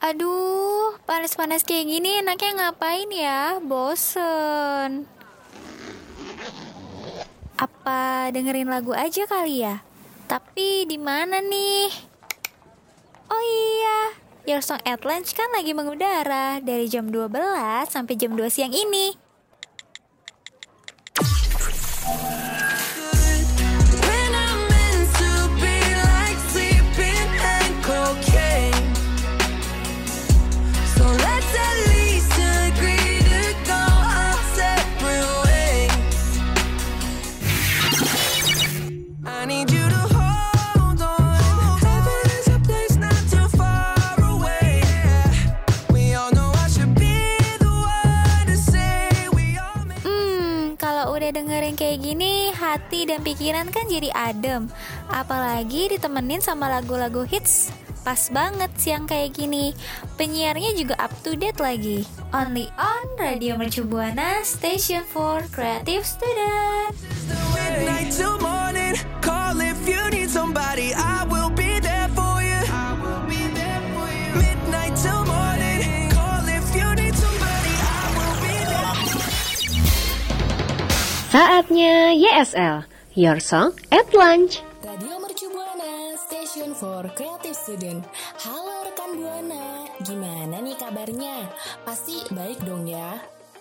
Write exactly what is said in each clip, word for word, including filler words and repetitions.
Aduh, panas-panas kayak gini enaknya ngapain ya? Bosen. Apa dengerin lagu aja kali ya? Tapi di mana nih? Oh iya, Your Song at Lunch kan lagi mengudara dari jam dua belas sampai jam dua siang ini. Dengerin kayak gini, hati dan pikiran kan jadi adem. Apalagi ditemenin sama lagu-lagu hits. Pas banget siang kayak gini. Penyiarnya juga up to date lagi. Only on Radio Mercu Buana, Station for Creative Student. Midnight to morning, call if you need somebody. I will be there for you. I will be there for you. Midnight to morning, call if you need somebody. I will be there for you. Saatnya Y S L, Your Song at Lunch. Radio Mercu Buana, Station for Creative Student. Halo rekan Buana, gimana nih kabarnya? Pasti baik dong ya?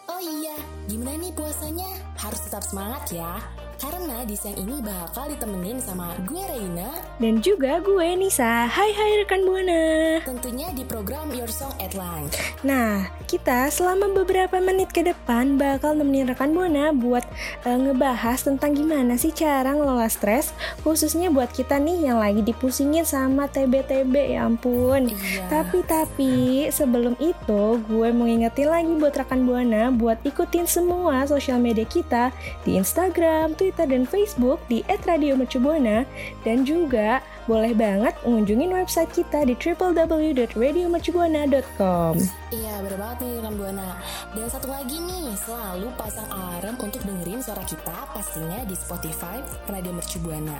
Oh iya, gimana nih puasanya? Harus tetap semangat ya, karena di siang ini bakal ditemenin sama gue Reina dan juga gue Nisa. Hai hai rekan Buana. Tentunya di program Your Song at Lunch. Nah, kita selama beberapa menit ke depan bakal nemenin rekan Buana buat uh, ngebahas tentang gimana sih cara ngelola stres, khususnya buat kita nih yang lagi dipusingin sama T B T B, ya ampun. Iya. Tapi tapi sebelum itu gue mau ngingetin lagi buat rekan Buana buat ikutin semua sosial media kita di Instagram, Twitter, dan Facebook di et radio mercu buana, dan juga boleh banget ngunjungin website kita di double-u double-u double-u dot radio mercu buana dot com. Iya, bener banget nih rekan Buana. Dan satu lagi nih, selalu pasang alarm untuk dengerin suara kita pastinya di Spotify Radio Mercu Buana.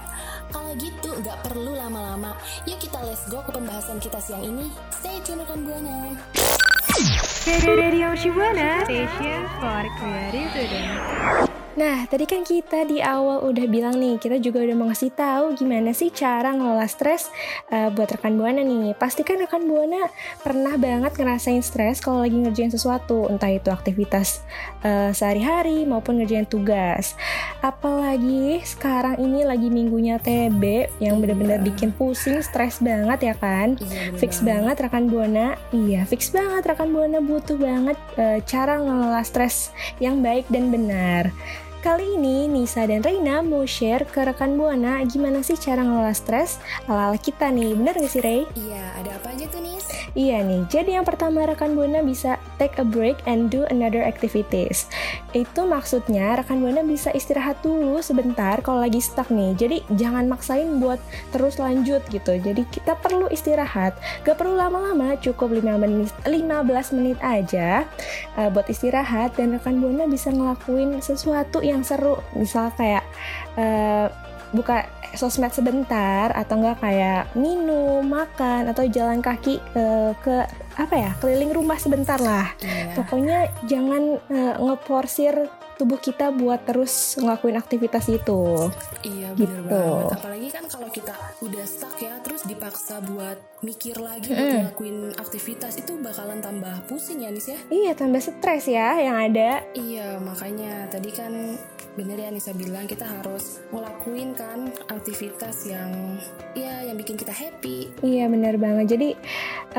Kalau gitu gak perlu lama-lama, yuk kita let's go ke pembahasan kita siang ini. Stay tune rekan Buana. Radio Mercu Buana, station for creative students. Nah, tadi kan kita di awal udah bilang nih, kita juga udah mau ngasih tahu gimana sih cara ngelola stres uh, buat rekan Buana nih. Pastikan rekan Buana pernah banget ngerasain stres kalau lagi ngerjain sesuatu, entah itu aktivitas uh, sehari-hari maupun ngerjain tugas. Apalagi sekarang ini lagi minggunya T B yang benar-benar bikin pusing, stres banget ya kan? Iya, fix banget rekan Buana. Iya, fix banget rekan Buana butuh banget uh, cara ngelola stres yang baik dan benar. Kali ini Nisa dan Reina mau share ke rekan Buana gimana sih cara ngelola stres ala-ala kita nih, bener gak sih Rey? Iya, ada apa aja tuh Nis? Iya nih, jadi yang pertama rekan Buana bisa take a break and do another activities. Itu maksudnya rekan Buana bisa istirahat dulu sebentar kalau lagi stuck nih. Jadi jangan maksain buat terus lanjut gitu. Jadi kita perlu istirahat, gak perlu lama-lama, cukup lima belas menit aja uh, buat istirahat. Dan rekan Buana bisa ngelakuin sesuatu yang seru, misal kayak uh, buka sosmed sebentar, atau enggak kayak minum, makan, atau jalan kaki uh, ke apa ya, keliling rumah sebentar lah. Yeah. Pokoknya jangan uh, ngeporsir tubuh kita buat terus ngelakuin aktivitas itu. Iya bener gitu banget. Apalagi kan kalau kita udah stuck ya, terus dipaksa buat mikir lagi mm. buat ngelakuin aktivitas, itu bakalan tambah pusing ya Nis ya. Iya, tambah stres ya yang ada. Iya, makanya tadi kan bener ya Nisa bilang, kita harus ngelakuin kan aktivitas yang ya yang bikin kita happy. Iya bener banget. Jadi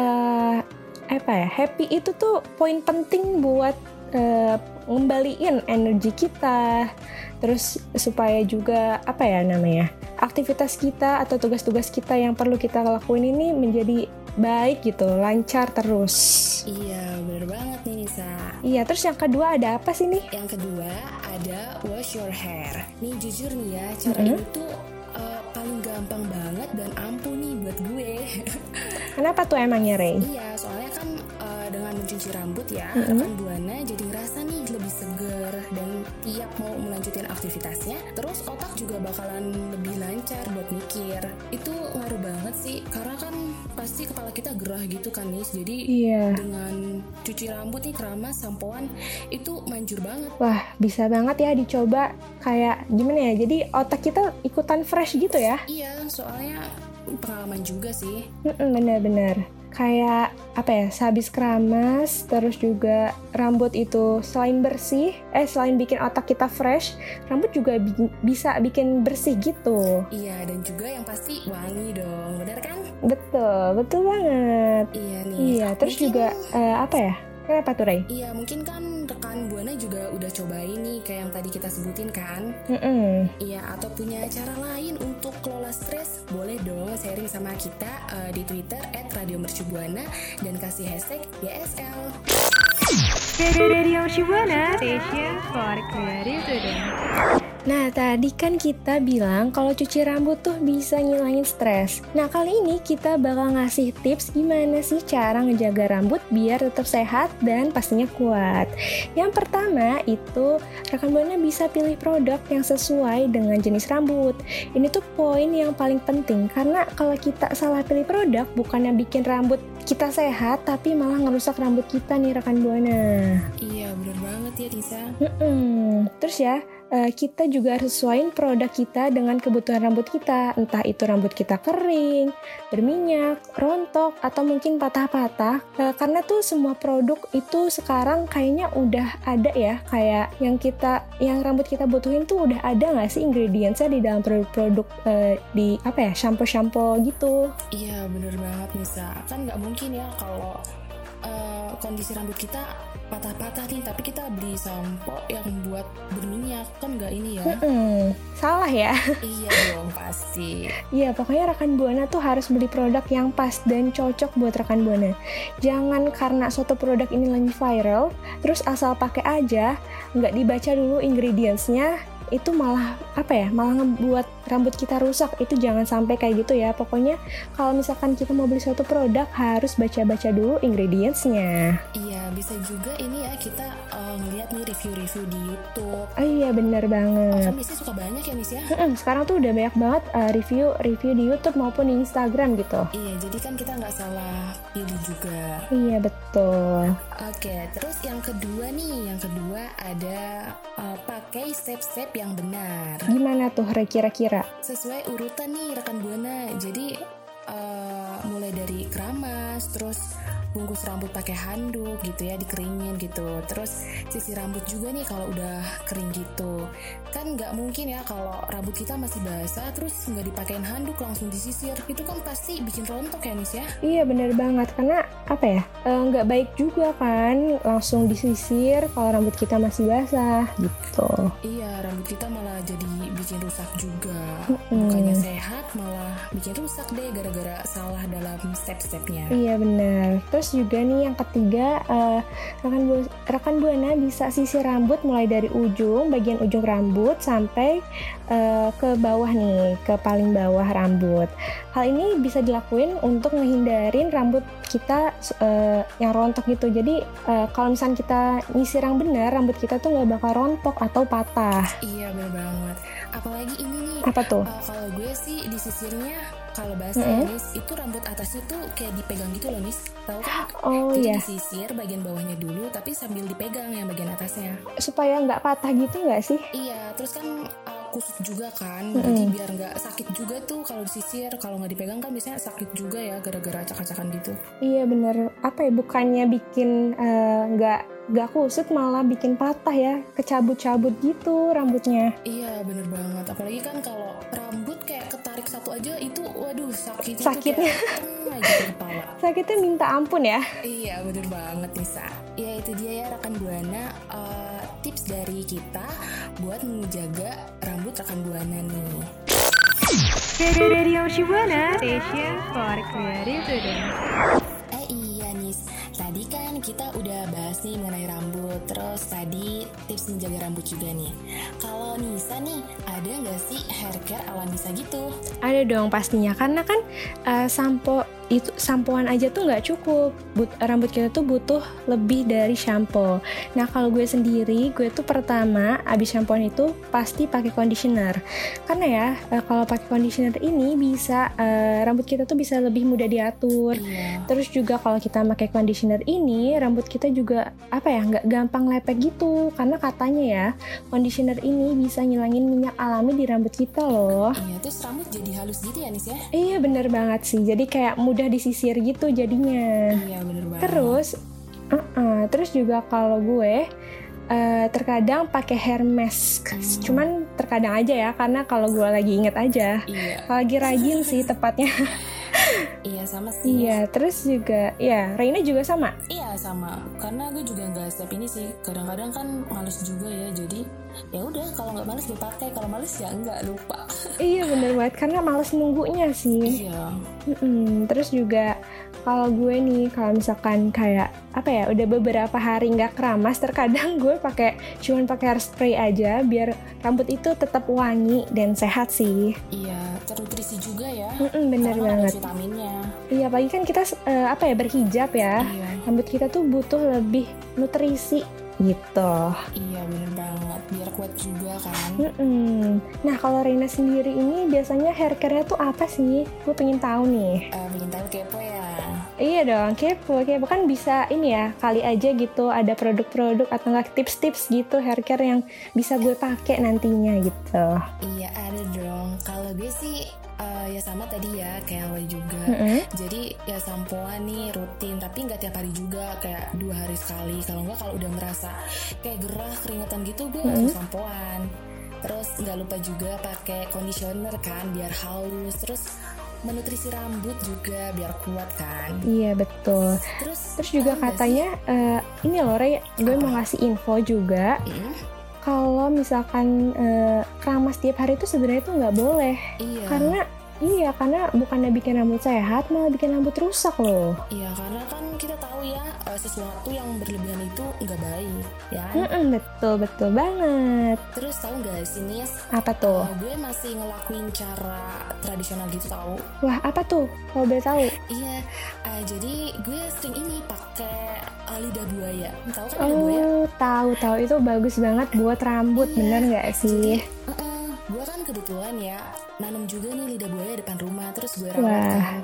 uh, apa ya, happy itu tuh poin penting buat Uh, ngembaliin energi kita, terus supaya juga apa ya namanya, aktivitas kita atau tugas-tugas kita yang perlu kita lakuin ini menjadi baik gitu, lancar terus. Iya bener banget nih Nisa. Iya, terus yang kedua ada apa sih nih? Yang kedua ada wash your hair. Nih jujur nih ya, cara mm-hmm. itu uh, paling gampang banget dan ampuh nih buat gue. Kenapa tuh emangnya Rey? Iya, soalnya kan uh, dengan mencuci rambut ya, mm-hmm. rekan Buana jadi ngerasa nih lebih seger, dan tiap mau melanjutin aktivitasnya, terus otak juga bakalan lebih lancar buat mikir. Itu ngaruh banget sih, karena kan pasti kepala kita gerah gitu kan Nis, jadi yeah. dengan cuci rambut nih, keramas, sampoan itu manjur banget. Wah, bisa banget ya dicoba, kayak gimana ya, jadi otak kita ikutan fresh gitu ya. Iya, soalnya pengalaman juga sih. Mm-mm, bener-bener kayak apa ya, sehabis keramas terus juga rambut itu selain bersih, eh selain bikin otak kita fresh, rambut juga bi- bisa bikin bersih gitu. Iya, dan juga yang pasti wangi dong, bener kan? Betul, betul banget. Iya nih. Iya, terus mungkin juga uh, apa ya? Kenapa tuh Ray? Iya, mungkin kan rekan Buana juga udah cobain nih kayak yang tadi kita sebutin kan. Mm-mm. Iya, atau punya cara lain untuk kelola stres, boleh dong sharing sama kita uh, di Twitter et radio mercu buana dan kasih hashtag Y S L. Radio Mercu Buana, station for creative students. Nah, tadi kan kita bilang kalau cuci rambut tuh bisa ngilangin stres. Nah, kali ini kita bakal ngasih tips gimana sih cara ngejaga rambut biar tetap sehat dan pastinya kuat. Yang pertama itu, rekan Buana bisa pilih produk yang sesuai dengan jenis rambut. Ini tuh poin yang paling penting, karena kalau kita salah pilih produk, bukannya bikin rambut kita sehat, tapi malah ngerusak rambut kita nih rekan Buana. Iya, bener banget ya Nisa. Mm-mm. Terus ya, Uh, kita juga harus sesuaiin produk kita dengan kebutuhan rambut kita, entah itu rambut kita kering, berminyak, rontok, atau mungkin patah-patah, uh, karena tuh semua produk itu sekarang kayaknya udah ada ya, kayak yang kita, yang rambut kita butuhin tuh udah ada nggak sih ingredientsnya di dalam produk-produk uh, di apa ya, shampoo-shampoo gitu. Iya bener banget Nisa, kan nggak mungkin ya kalau Uh, kondisi rambut kita patah-patah nih, tapi kita beli sampo yang buat berminyak, kan nggak ini ya? Mm-mm. Salah ya? Iya dong pasti. Iya, pokoknya rekan Buana tuh harus beli produk yang pas dan cocok buat rekan Buana. Jangan karena suatu produk ini lagi viral, terus asal pakai aja, nggak dibaca dulu ingredientsnya, itu malah apa ya, malah ngebuat rambut kita rusak. Itu jangan sampai kayak gitu ya. Pokoknya kalau misalkan kita mau beli suatu produk harus baca-baca dulu ingredientsnya. Iya, bisa juga ini ya kita uh, ngeliat nih review-review di YouTube. Oh iya, benar banget. Oh, Misi suka banyak ya Misi ya. Mm-mm, sekarang tuh udah banyak banget uh, review-review di YouTube maupun di Instagram gitu. Iya, jadi kan kita nggak salah pilih juga. Iya betul. Oke, terus yang kedua nih, yang kedua ada uh, pakai step-step yang benar. Gimana tuh kira-kira? Sesuai urutan nih rekan Buana. Jadi uh, mulai dari keramas, terus bungkus rambut pakai handuk gitu ya, dikeringin gitu. Terus sisir rambut juga nih kalau udah kering gitu. Kan nggak mungkin ya kalau rambut kita masih basah terus nggak dipakein handuk langsung disisir. Itu kan pasti bikin rontok ya Nis ya? Iya benar banget, karena apa ya? Nggak e, baik juga kan langsung disisir kalau rambut kita masih basah gitu. Iya, rambut kita malah jadi bikin rusak juga. Mm-hmm. Bukannya sehat malah bikin rusak deh gara-gara salah dalam step-stepnya. Iya benar. Terus juga nih yang ketiga, uh, rekan, Bu- rekan Buana bisa sisir rambut mulai dari ujung, bagian ujung rambut sampai uh, ke bawah nih, ke paling bawah rambut. Hal ini bisa dilakuin untuk menghindarin rambut kita uh, yang rontok gitu. Jadi uh, kalau misalnya kita nyisir yang benar, rambut kita tuh nggak bakal rontok atau patah. Iya benar banget. Apalagi ini nih. Apa tuh? Uh, kalau gue sih disisirnya kalau bahasa Inggris mm-hmm. itu rambut atasnya tuh kayak dipegang gitu loh Nis, tahu kan? Oh iya. Yeah. Disisir bagian bawahnya dulu, tapi sambil dipegang yang bagian atasnya. Supaya nggak patah gitu nggak sih? Iya, terus kan uh, kusut juga kan, mm-hmm. jadi biar nggak sakit juga tuh kalau disisir. Kalau nggak dipegang kan biasanya sakit juga ya, gara-gara acak-acakan gitu. Iya bener. Apa ya? Bukannya bikin nggak uh, gak kusut malah bikin patah ya, kecabut-cabut gitu rambutnya. Iya bener banget, apalagi kan kalau rambut kayak ketarik satu aja itu waduh sakitnya, sakitnya tuh kayak gitu kepala. Sakitnya minta ampun ya. Iya bener banget Nisa. Ya itu dia ya rekan Buana, uh, tips dari kita buat menjaga rambut rekan Buana nih. Radio Mercu Buana, station for creative students. Tadi kan kita udah bahas nih mengenai rambut, terus tadi tips menjaga rambut juga nih. Kalau Nisa nih, ada nggak sih hair care ala Nisa gitu? Ada dong pastinya, karena kan uh, sampo itu sampoan aja tuh nggak cukup. But, rambut kita tuh butuh lebih dari shampoo. Nah kalau gue sendiri, gue tuh pertama abis shampooan itu pasti pakai conditioner. Karena ya uh, kalau pakai conditioner ini bisa uh, rambut kita tuh bisa lebih mudah diatur. Yeah. Terus juga kalau kita pakai conditioner ini, rambut kita juga apa ya nggak gampang lepek gitu. Karena katanya ya conditioner ini bisa ngilangin minyak alami di rambut kita loh. Iya, terus rambut jadi halus gitu ya Nis ya? Iya bener banget sih. Jadi kayak mudah disisir gitu jadinya. Iya bener banget. Terus, uh-uh, terus juga kalau gue uh, terkadang pakai hair mask. Hmm. Cuman terkadang aja ya, karena kalau gue lagi inget aja. Iya. Lagi rajin sih tepatnya. Iya sama sih. Iya terus juga, ya Reina juga sama. Iya sama, karena gue juga nggak setiap ini sih. Kadang-kadang kan males juga ya, jadi ya udah kalau nggak males gue pakai, kalau males ya nggak lupa. Iya bener banget, karena males nunggunya sih. Iya. Mm-mm. Terus juga kalau gue nih, kalau misalkan kayak apa ya, udah beberapa hari nggak keramas, terkadang gue pakai cuman pakai hairspray aja biar rambut itu tetap wangi dan sehat sih. Iya, ternutrisi juga ya. Mm-mm, bener karena banget. Vitaminnya. Iya, apalagi kan kita uh, apa ya berhijab ya. Iya. Rambut kita tuh butuh lebih nutrisi gitu. Iya bener banget, biar kuat juga kan. Mm-mm. Nah kalau Reina sendiri ini biasanya haircare-nya tuh apa sih? Gue pengen tahu nih. Uh, pengen tahu, kepo ya. Iya dong, kepo, kepo kan bisa ini ya, kali aja gitu ada produk-produk atau nggak tips-tips gitu haircare yang bisa gue pakai nantinya gitu. Iya ada dong. Kalau gue sih Uh, ya sama tadi ya, kayak awal juga. Mm-hmm. Jadi ya sampoan nih rutin, tapi nggak tiap hari juga, kayak dua hari sekali. Kalau nggak, kalau udah merasa kayak gerah keringetan gitu, gue mm-hmm. sampoan. Terus nggak lupa juga pakai conditioner kan, biar halus. Terus menutrisi rambut juga biar kuat kan. Iya betul. Terus, Terus juga ah, katanya uh, ini loh Rey, gue oh. mau ngasih info juga. Mm-hmm. Kalau misalkan eh, keramas tiap hari itu sebenarnya itu nggak boleh. Iya. Karena iya, karena bukannya bikin rambut sehat, malah bikin rambut rusak loh. Iya, karena kan kita tahu ya, sesuatu yang berlebihan itu nggak baik, ya. Mm-mm, betul, betul banget. Terus tahu nggak sih Nis? Apa tuh? Uh, gue masih ngelakuin cara tradisional gitu tahu. Wah, apa tuh? Kalau boleh tahu? Iya, uh, jadi gue sering ini pakai lidah buaya. Tahu kan lidah buaya? Oh, tahu, tahu itu bagus banget buat rambut, iya. Bener nggak sih? Jadi, uh-uh. gue kan kebetulan ya nanam juga nih lidah buaya depan rumah, terus gue rawat kan.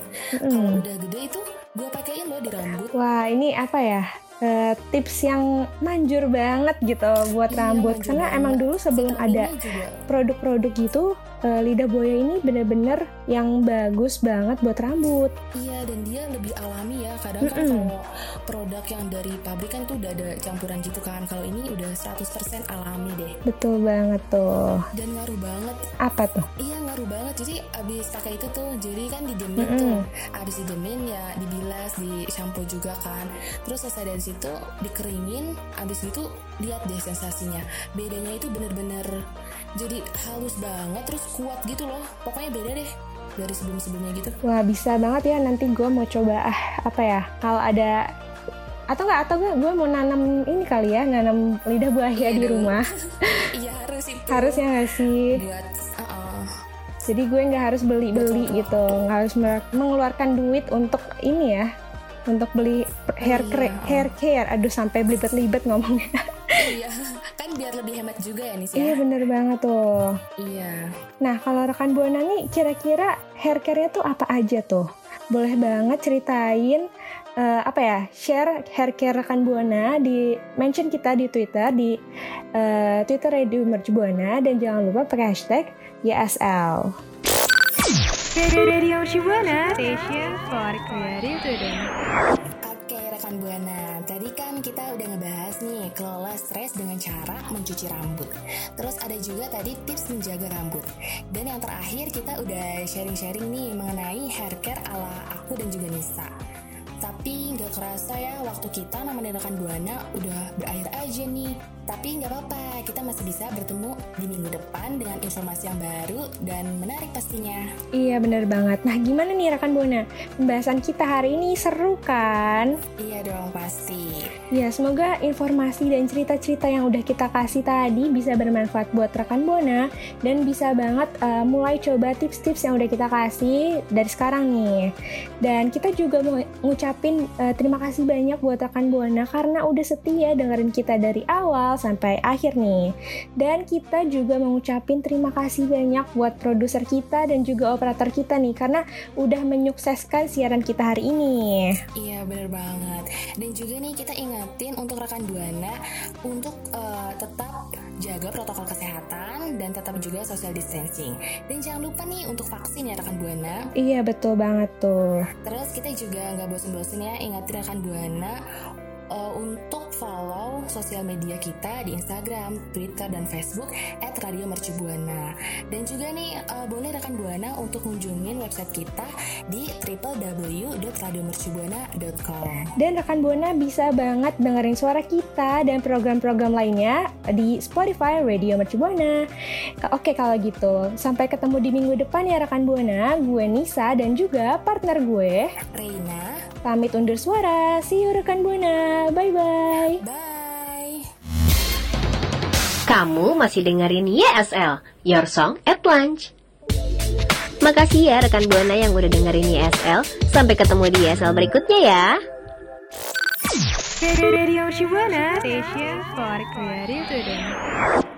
Mm. Kalau udah gede itu gue pakein loh di rambut. Wah ini apa ya uh, tips yang manjur banget gitu buat iya, rambut, karena banget. Emang dulu sebelum ada juga produk-produk gitu uh, lidah buaya ini benar-benar yang bagus banget buat rambut. Iya, dan dia lebih alami ya. Kadang mm-mm. kan kalau produk yang dari pabrik kan tuh udah ada campuran gitu kan. Kalau ini udah seratus persen alami deh. Betul banget tuh. Dan ngaruh banget. Apa tuh? Iya ngaruh banget. Jadi abis pakai itu tuh, jadi kan didemin mm-mm. tuh. Abis didemin ya dibilas, di shampoo juga kan. Terus selesai dari situ dikeringin. Abis itu lihat deh sensasinya. Bedanya itu bener-bener jadi halus banget, terus kuat gitu loh. Pokoknya beda deh dari sebelum-sebelumnya gitu. Wah bisa banget ya, nanti gue mau coba ah, apa ya kalau ada atau nggak atau nggak gue mau nanam ini kali ya, nanam lidah buaya di rumah. Iya harus itu. Harusnya nggak sih? Buat, uh-uh. Jadi gue nggak harus beli-beli gitu, nggak harus mengeluarkan duit untuk ini ya, untuk beli hair care, iya. hair care. Aduh sampai belibet-libet ngomongnya. Iya. Kan biar lebih hemat juga ya Nis ya. Iya bener banget tuh. Iya. Nah kalau rekan Buana nih kira-kira haircare-nya tuh apa aja tuh? Boleh banget ceritain uh, apa ya, share haircare rekan Buana di mention kita di Twitter, di uh, Twitter Radio Mercu Buana, dan jangan lupa pakai hashtag Y S L. Radio Mercu Buana, station for creative today. Rekan Buana, tadi kan kita udah ngebahas nih kelola stres dengan cara mencuci rambut. Terus ada juga tadi tips menjaga rambut. Dan yang terakhir kita udah sharing-sharing nih mengenai haircare ala aku dan juga Nisa. Tapi Tapi gak kerasa ya, waktu kita nemenin rekan Buana udah berakhir aja nih. Tapi gak apa-apa, kita masih bisa bertemu di minggu depan dengan informasi yang baru dan menarik pastinya. Iya benar banget. Nah gimana nih rekan Buana? Pembahasan kita hari ini seru kan? Iya dong pasti. Ya semoga informasi dan cerita-cerita yang udah kita kasih tadi bisa bermanfaat buat rekan Buana. Dan bisa banget uh, mulai coba tips-tips yang udah kita kasih dari sekarang nih. Dan kita juga mau ngucapin Uh, terima kasih banyak buat rekan Buana karena udah setia dengerin kita dari awal sampai akhir nih. Dan kita juga mengucapin terima kasih banyak buat produser kita dan juga operator kita nih karena udah menyukseskan siaran kita hari ini. Iya benar banget. Dan juga nih kita ingatin untuk rekan Buana untuk uh, tetap jaga protokol kesehatan dan tetap juga social distancing. Dan jangan lupa nih untuk vaksin ya rekan Buana. Iya betul banget tuh. Terus kita juga nggak bosen-bosen ya ingatin rekan Buana uh, untuk follow sosial media kita di Instagram, Twitter, dan Facebook et radio mercu buana. Dan juga nih uh, boleh rekan Buana untuk kunjungin website kita di double-u double-u double-u dot radio mercu buana dot com. Dan rekan Buana bisa banget dengerin suara kita dan program-program lainnya di Spotify Radio Mercu Buana. Oke kalau gitu, sampai ketemu di minggu depan ya rekan Buana. Gue Nisa dan juga partner gue Reina pamit undur suara. See you rekan Buana. Bye bye. Bye. Kamu masih dengerin Y S L, Your Song at Lunch. Makasih ya rekan Buana yang udah dengerin Y S L. Sampai ketemu di Y S L berikutnya ya. Radio Mercu Buana, station for creative today.